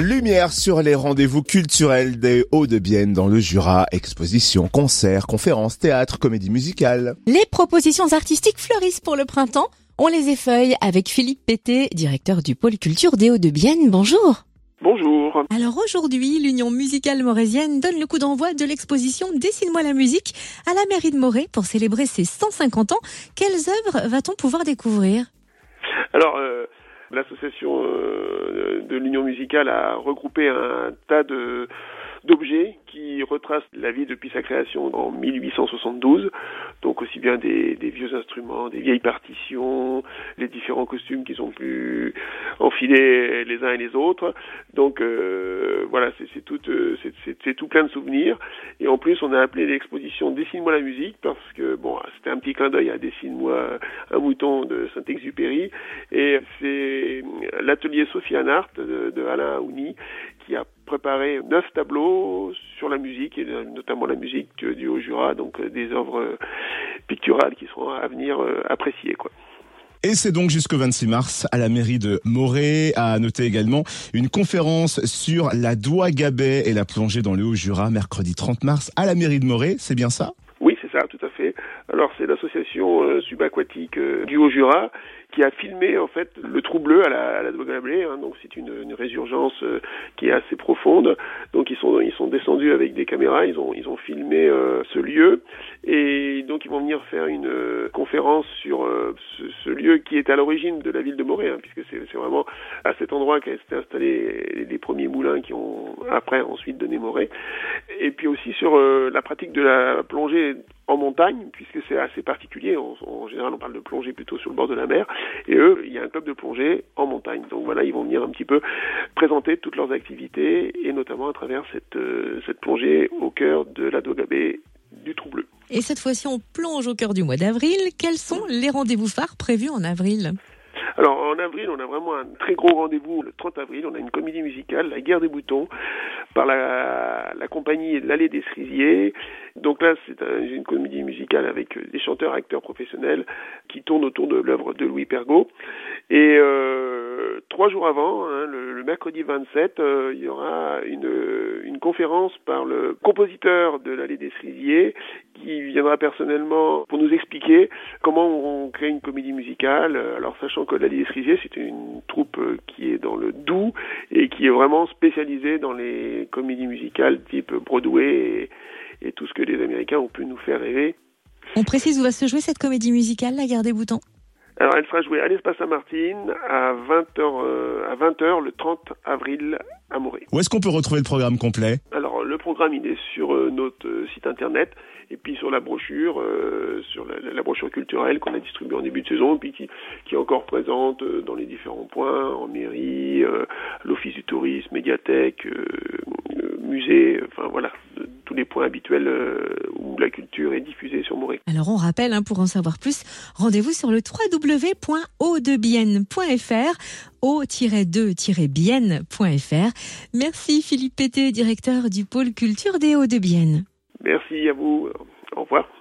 Lumière sur les rendez-vous culturels des Hauts-de-Bienne dans le Jura. Expositions, concerts, conférences, théâtre, comédie musicale. Les propositions artistiques fleurissent pour le printemps. On les effeuille avec Philippe Pété, directeur du pôle culture des Hauts-de-Bienne. Bonjour. Bonjour. Alors aujourd'hui, l'Union musicale morésienne donne le coup d'envoi de l'exposition Dessine-moi la musique à la mairie de Morée pour célébrer ses 150 ans. Quelles œuvres va-t-on pouvoir découvrir ? Alors, l'association de l'Union musicale a regroupé un tas d'objets qui retracent la vie depuis sa création en 1872, donc aussi bien des vieux instruments, des vieilles partitions, les différents costumes qu'ils ont pu enfiler les uns et les autres. Donc voilà, c'est tout plein de souvenirs. Et en plus, on a appelé l'exposition Dessine-moi la musique parce que bon, c'était un petit clin d'œil à Dessine-moi un mouton de Saint-Exupéry, et c'est l'atelier Sophia Nart de Alain Aouni qui a préparé 9 tableaux sur la musique, et notamment la musique du Haut-Jura, donc des œuvres picturales qui seront à venir appréciées, quoi. Et c'est donc jusqu'au 26 mars à la mairie de Morée. À noter également une conférence sur la Doua Gabet et la plongée dans le Haut-Jura, mercredi 30 mars à la mairie de Morée, c'est bien ça ? Oui, c'est ça, tout à fait. Alors c'est l'association subaquatique du Haut-Jura qui a filmé en fait le trou bleu à la Doua Gabet, hein, donc c'est une résurgence qui est assez profonde. Donc ils sont descendus avec des caméras, ils ont filmé ce lieu, et donc ils vont venir faire une conférence sur ce lieu qui est à l'origine de la ville de Morée, hein, puisque c'est vraiment à cet endroit qu'a été installé les premiers moulins qui ont ensuite donné Morée, et puis aussi sur la pratique de la plongée en montagne, puisque c'est assez particulier. En général, on parle de plongée plutôt sur le bord de la mer, et eux, il y a un club de plongée en montagne. Donc voilà, ils vont venir un petit peu présenter toutes leurs activités, et notamment à travers cette plongée au cœur de la Doye Gabet du trou bleu. Et cette fois-ci, on plonge au cœur du mois d'avril. Quels sont les rendez-vous phares prévus en avril ? Alors en avril, on a vraiment un très gros rendez-vous. Le 30 avril, on a une comédie musicale, La Guerre des Boutons, par la compagnie L'Allée des Cerisiers. Donc là, c'est une comédie musicale avec des chanteurs, acteurs professionnels qui tournent autour de l'œuvre de Louis Pergaud. Et 3 jours avant, hein, le mercredi 27, il y aura une conférence par le compositeur de l'Allée des Frisiers qui viendra personnellement pour nous expliquer comment on crée une comédie musicale. Alors, sachant que l'Allée des Frisiers, c'est une troupe qui est dans le Doubs et qui est vraiment spécialisée dans les comédies musicales type Broadway et tout ce que les Américains ont pu nous faire rêver. On précise où va se jouer cette comédie musicale, La Guerre des Boutons ? Alors, elle sera jouée à l'Espace Saint-Martine à 20h le 30 avril à Morée. Où est-ce qu'on peut retrouver le programme complet ? Alors, le programme, il est sur notre site internet, et puis sur la brochure, sur la brochure culturelle qu'on a distribuée en début de saison, et puis qui est encore présente dans les différents points, en mairie, l'Office du tourisme, médiathèque, musée, enfin voilà, tous les points habituels où la culture est diffusée sur Morée. Alors on rappelle, hein, pour en savoir plus, rendez-vous sur le www.hauts-de-bienne.fr, hauts-de-bienne.fr. Merci Philippe Pété, directeur du pôle culture des Hauts-de-Bienne. Merci à vous, au revoir.